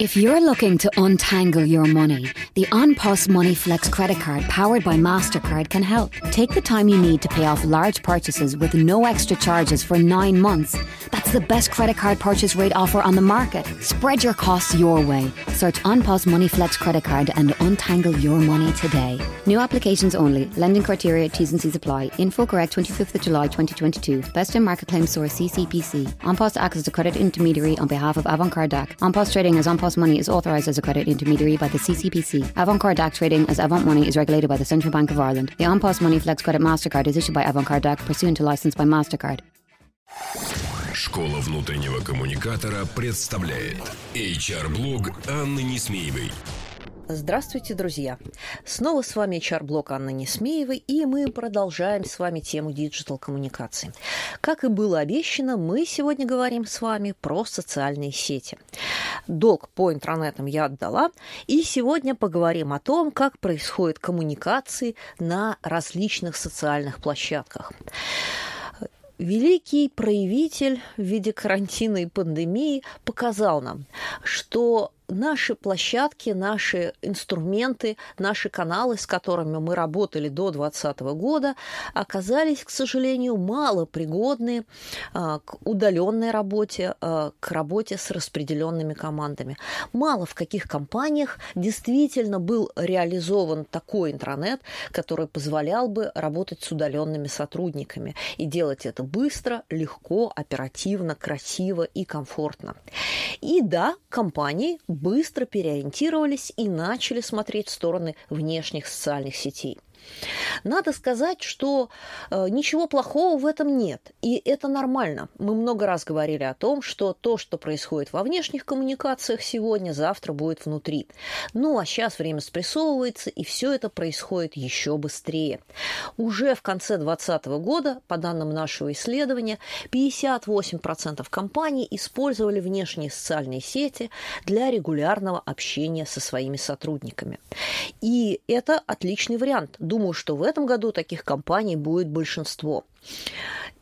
If you're looking to untangle your money, the An Post Money Flex credit card powered by MasterCard can help. Take the time you need to pay off large purchases with no extra charges for 9 months. That's the best credit card purchase rate offer on the market. Spread your costs your way. Search An Post Money Flex credit card and untangle your money today. New applications only. Lending criteria, T's and C's apply. Info correct 25th of July 2022. Best in market claim source CCPC. An Post acts as a credit intermediary on behalf of Avant Card DAC. An Post trading as An Post Money is authorised as a credit intermediary by the CCPC. Avant Card DAC trading as Avant Money is regulated by the Central Bank of Ireland. The An Post Money Flex Credit MasterCard is issued by Avant Card DAC pursuant to licence by MasterCard. Школа внутреннего коммуникатора представляет HR-блог Анны Несмеевой. Здравствуйте, друзья! Снова с вами HR-блог Анна Несмеева, и мы продолжаем с вами тему диджитал коммуникации. Как и было обещано, мы сегодня говорим с вами про социальные сети. Долг по интернетам я отдала, и сегодня поговорим о том, как происходят коммуникации на различных социальных площадках. Великий проявитель в виде карантина и пандемии показал нам, что наши площадки, наши инструменты, наши каналы, с которыми мы работали до 2020 года, оказались, к сожалению, малопригодны к удаленной работе, к работе с распределенными командами. Мало в каких компаниях действительно был реализован такой интранет, который позволял бы работать с удаленными сотрудниками и делать это быстро, легко, оперативно, красиво и комфортно. И да, компании быстро переориентировались и начали смотреть в стороны внешних социальных сетей. Надо сказать, что ничего плохого в этом нет, и это нормально. Мы много раз говорили о том, что то, что происходит во внешних коммуникациях сегодня, завтра будет внутри. Ну, а сейчас время спрессовывается, и все это происходит еще быстрее. Уже в конце 2020 года, по данным нашего исследования, 58% компаний использовали внешние социальные сети для регулярного общения со своими сотрудниками. И это отличный вариант. Думаю, что в этом году таких компаний будет большинство.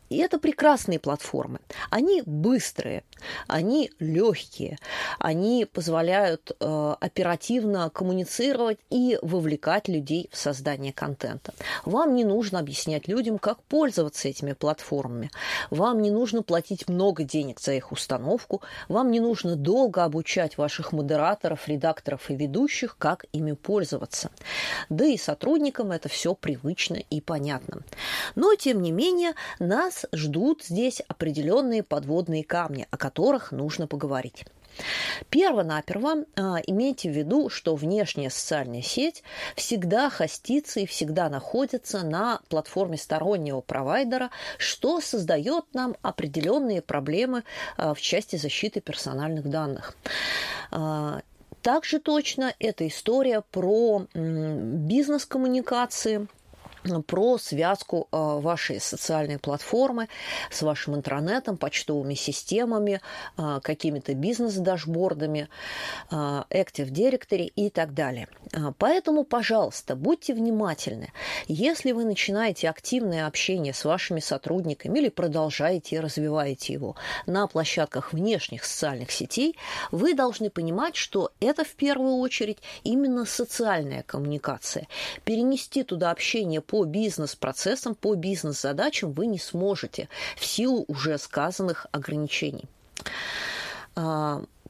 И это прекрасные платформы. Они быстрые, они легкие, они позволяют оперативно коммуницировать и вовлекать людей в создание контента. Вам не нужно объяснять людям, как пользоваться этими платформами. Вам не нужно платить много денег за их установку. Вам не нужно долго обучать ваших модераторов, редакторов и ведущих, как ими пользоваться. Да и сотрудникам это все привычно и понятно. Но, тем не менее, нас ждут здесь определенные подводные камни, о которых нужно поговорить. Первонаперво имейте в виду, что внешняя социальная сеть всегда хостится и всегда находится на платформе стороннего провайдера, что создает нам определенные проблемы в части защиты персональных данных. Также точно эта история про бизнес-коммуникации, про связку вашей социальной платформы с вашим интернетом, почтовыми системами, какими-то бизнес-дашбордами, Active Directory и так далее. Поэтому, пожалуйста, будьте внимательны. Если вы начинаете активное общение с вашими сотрудниками или продолжаете и развиваете его на площадках внешних социальных сетей, вы должны понимать, что это в первую очередь именно социальная коммуникация. Перенести туда общение по бизнес-процессам, по бизнес-задачам вы не сможете в силу уже сказанных ограничений.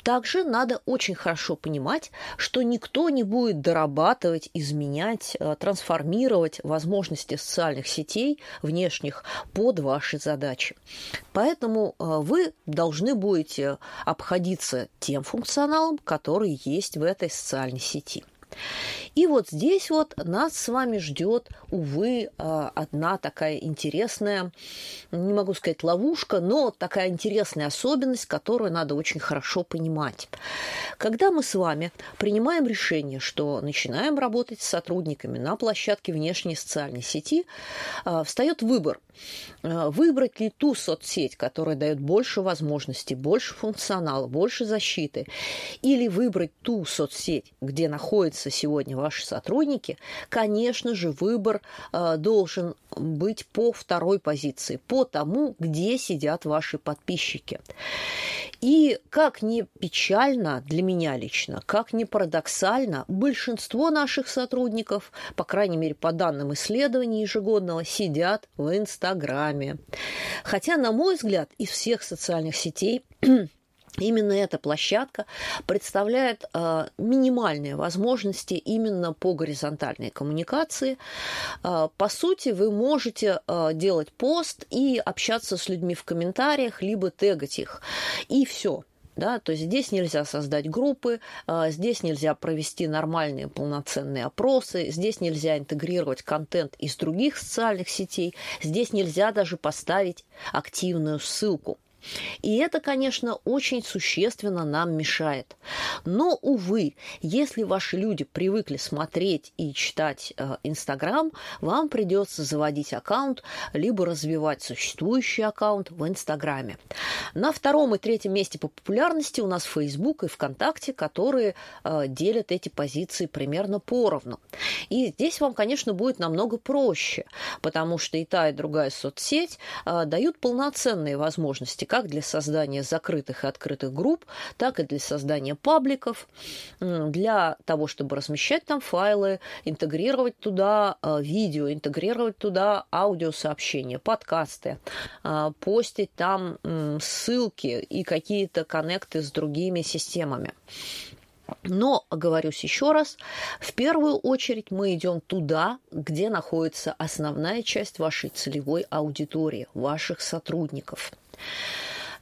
Также надо очень хорошо понимать, что никто не будет дорабатывать, изменять, трансформировать возможности социальных сетей внешних под ваши задачи. Поэтому вы должны будете обходиться тем функционалом, который есть в этой социальной сети. И вот здесь вот нас с вами ждет, увы, одна такая интересная, не могу сказать ловушка, но такая интересная особенность, которую надо очень хорошо понимать. Когда мы с вами принимаем решение, что начинаем работать с сотрудниками на площадке внешней социальной сети, встает выбор. Выбрать ли ту соцсеть, которая дает больше возможностей, больше функционала, больше защиты, или выбрать ту соцсеть, где находится сегодня ваш ваши сотрудники, конечно же, выбор должен быть по второй позиции, по тому, где сидят ваши подписчики. И как ни печально для меня лично, как ни парадоксально, большинство наших сотрудников, по крайней мере, по данным исследований ежегодного, сидят в Инстаграме. Хотя, на мой взгляд, из всех социальных сетей именно эта площадка представляет минимальные возможности именно по горизонтальной коммуникации. По сути, вы можете делать пост и общаться с людьми в комментариях, либо тегать их, и все. Да, то есть здесь нельзя создать группы, здесь нельзя провести нормальные полноценные опросы, здесь нельзя интегрировать контент из других социальных сетей, здесь нельзя даже поставить активную ссылку. И это, конечно, очень существенно нам мешает. Но, увы, если ваши люди привыкли смотреть и читать Инстаграм, вам придется заводить аккаунт, либо развивать существующий аккаунт в Инстаграме. На втором и третьем месте по популярности у нас Facebook и ВКонтакте, которые делят эти позиции примерно поровну. И здесь вам, конечно, будет намного проще, потому что и та, и другая соцсеть дают полноценные возможности как для создания закрытых и открытых групп, так и для создания пабликов, для того, чтобы размещать там файлы, интегрировать туда видео, интегрировать туда аудиосообщения, подкасты, постить там ссылки и какие-то коннекты с другими системами. Но, оговорюсь еще раз, в первую очередь мы идем туда, где находится основная часть вашей целевой аудитории, ваших сотрудников.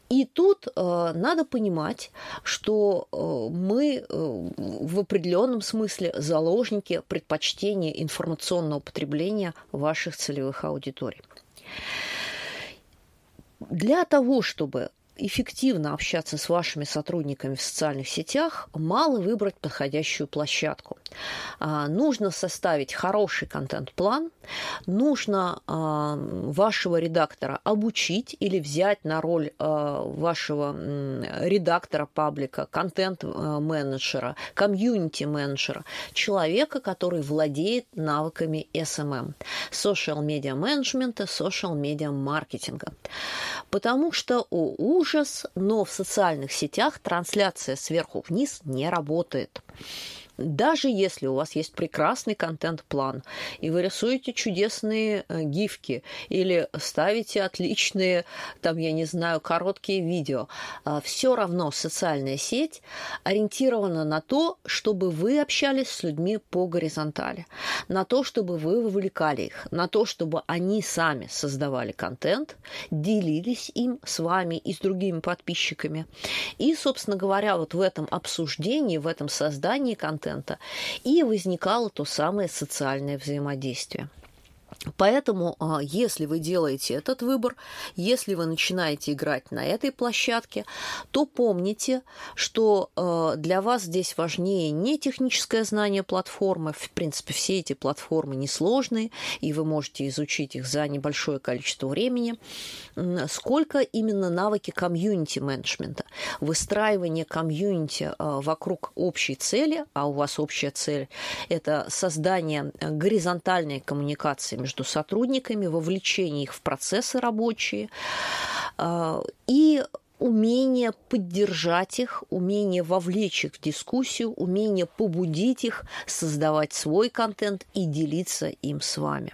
И тут надо понимать, что мы в определенном смысле заложники предпочтения информационного потребления ваших целевых аудиторий. Для того, чтобы эффективно общаться с вашими сотрудниками в социальных сетях, мало выбрать подходящую площадку. Нужно составить хороший контент-план, нужно вашего редактора обучить или взять на роль вашего редактора паблика, контент-менеджера, комьюнити-менеджера, человека, который владеет навыками SMM, social media менеджмента, social media маркетинга. Потому что ужас, но в социальных сетях трансляция сверху вниз не работает. Даже если у вас есть прекрасный контент-план, и вы рисуете чудесные гифки, или ставите отличные, там, я не знаю, короткие видео, все равно социальная сеть ориентирована на то, чтобы вы общались с людьми по горизонтали, на то, чтобы вы вовлекали их, на то, чтобы они сами создавали контент, делились им с вами и с другими подписчиками. И, собственно говоря, вот в этом обсуждении, в этом создании контента, и возникало то самое социальное взаимодействие. Поэтому, если вы делаете этот выбор, если вы начинаете играть на этой площадке, то помните, что для вас здесь важнее не техническое знание платформы. В принципе, все эти платформы несложные, и вы можете изучить их за небольшое количество времени, сколько именно навыки комьюнити-менеджмента, выстраивание комьюнити вокруг общей цели, а у вас общая цель – это создание горизонтальной коммуникации между сотрудниками, вовлечение их в процессы рабочие и умение поддержать их, умение вовлечь их в дискуссию, умение побудить их создавать свой контент и делиться им с вами.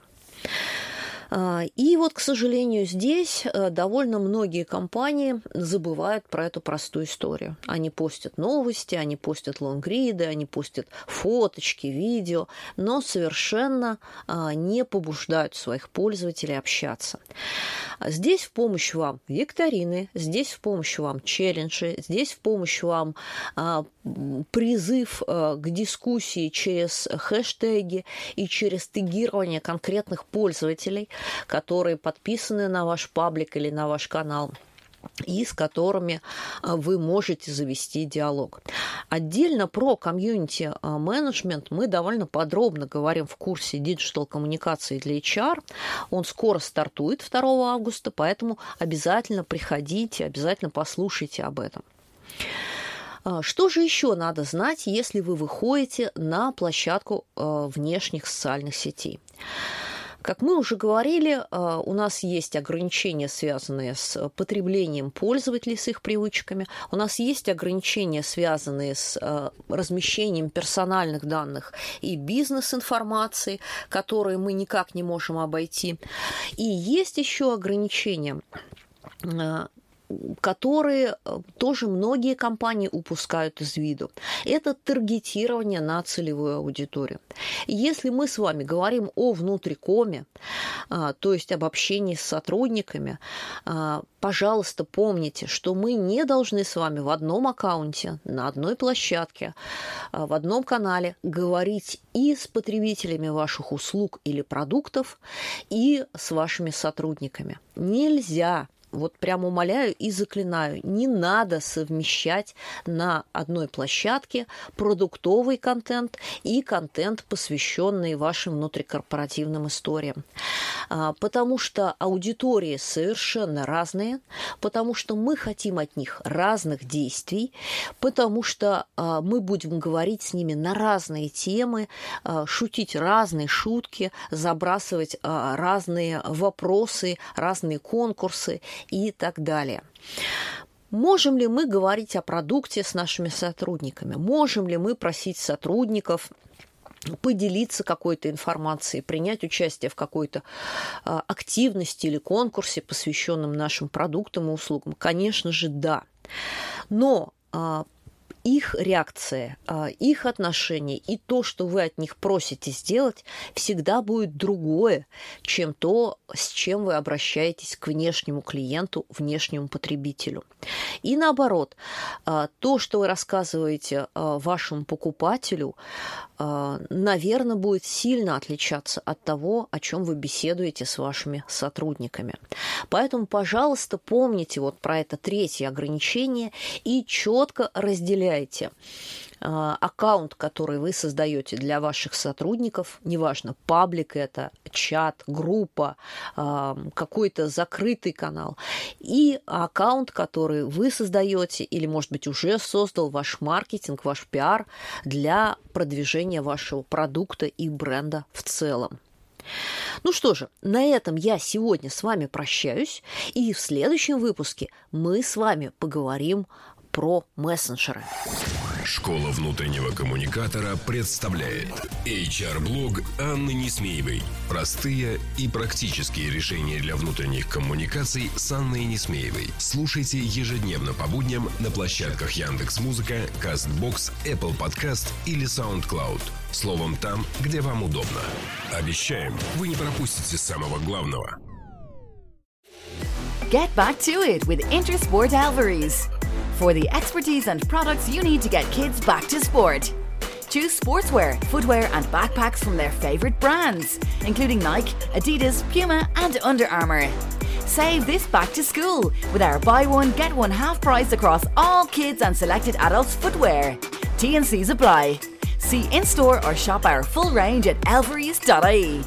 И вот, к сожалению, здесь довольно многие компании забывают про эту простую историю. Они постят новости, они постят лонгриды, они постят фоточки, видео, но совершенно не побуждают своих пользователей общаться. Здесь в помощь вам викторины, здесь в помощь вам челленджи, здесь в помощь вам призыв к дискуссии через хэштеги и через тегирование конкретных пользователей, которые подписаны на ваш паблик или на ваш канал, и с которыми вы можете завести диалог. Отдельно про комьюнити-менеджмент мы довольно подробно говорим в курсе «Диджитал коммуникации для HR». Он скоро стартует 2 августа, поэтому обязательно приходите, обязательно послушайте об этом. Что же еще надо знать, если вы выходите на площадку внешних социальных сетей? Как мы уже говорили, у нас есть ограничения, связанные с потреблением пользователей, с их привычками. У нас есть ограничения, связанные с размещением персональных данных и бизнес-информации, которые мы никак не можем обойти. И есть еще ограничения, которые тоже многие компании упускают из виду. Это таргетирование на целевую аудиторию. Если мы с вами говорим о внутрикоме, то есть об общении с сотрудниками, пожалуйста, помните, что мы не должны с вами в одном аккаунте, на одной площадке, в одном канале говорить и с потребителями ваших услуг или продуктов, и с вашими сотрудниками. Нельзя. Вот прямо умоляю и заклинаю, не надо совмещать на одной площадке продуктовый контент и контент, посвященный вашим внутрикорпоративным историям. Потому что аудитории совершенно разные, потому что мы хотим от них разных действий, потому что мы будем говорить с ними на разные темы, шутить разные шутки, забрасывать разные вопросы, разные конкурсы и так далее. Можем ли мы говорить о продукте с нашими сотрудниками? Можем ли мы просить сотрудников поделиться какой-то информацией, принять участие в какой-то активности или конкурсе, посвященном нашим продуктам и услугам? Конечно же, да. Но их реакция, их отношение и то, что вы от них просите сделать, всегда будет другое, чем то, с чем вы обращаетесь к внешнему клиенту, внешнему потребителю. И наоборот, то, что вы рассказываете вашему покупателю, наверное, будет сильно отличаться от того, о чем вы беседуете с вашими сотрудниками. Поэтому, пожалуйста, помните вот про это третье ограничение и четко разделяйте аккаунт, который вы создаете для ваших сотрудников, неважно, паблик это, чат, группа, какой-то закрытый канал, и аккаунт, который вы создаете или, может быть, уже создал ваш маркетинг, ваш пиар для продвижения вашего продукта и бренда в целом. Ну что же, на этом я сегодня с вами прощаюсь, и в следующем выпуске мы с вами поговорим про мессенджеры. Школа внутреннего коммуникатора представляет HR-блог Анны Несмеевой. Простые и практические решения для внутренних коммуникаций с Анной Несмеевой. Слушайте ежедневно по будням на площадках Яндекс Музыка, Castbox, Apple Podcast или SoundCloud. Словом, там, где вам удобно. Обещаем, вы не пропустите самого главного. Get back to it with Intersport Elverys. For the expertise and products you need to get kids back to sport. Choose sportswear, footwear and backpacks from their favourite brands, including Nike, Adidas, Puma and Under Armour. Save this back to school with our buy one, get one half price across all kids and selected adults footwear. T&Cs apply. See in-store or shop our full range at elverys.ie.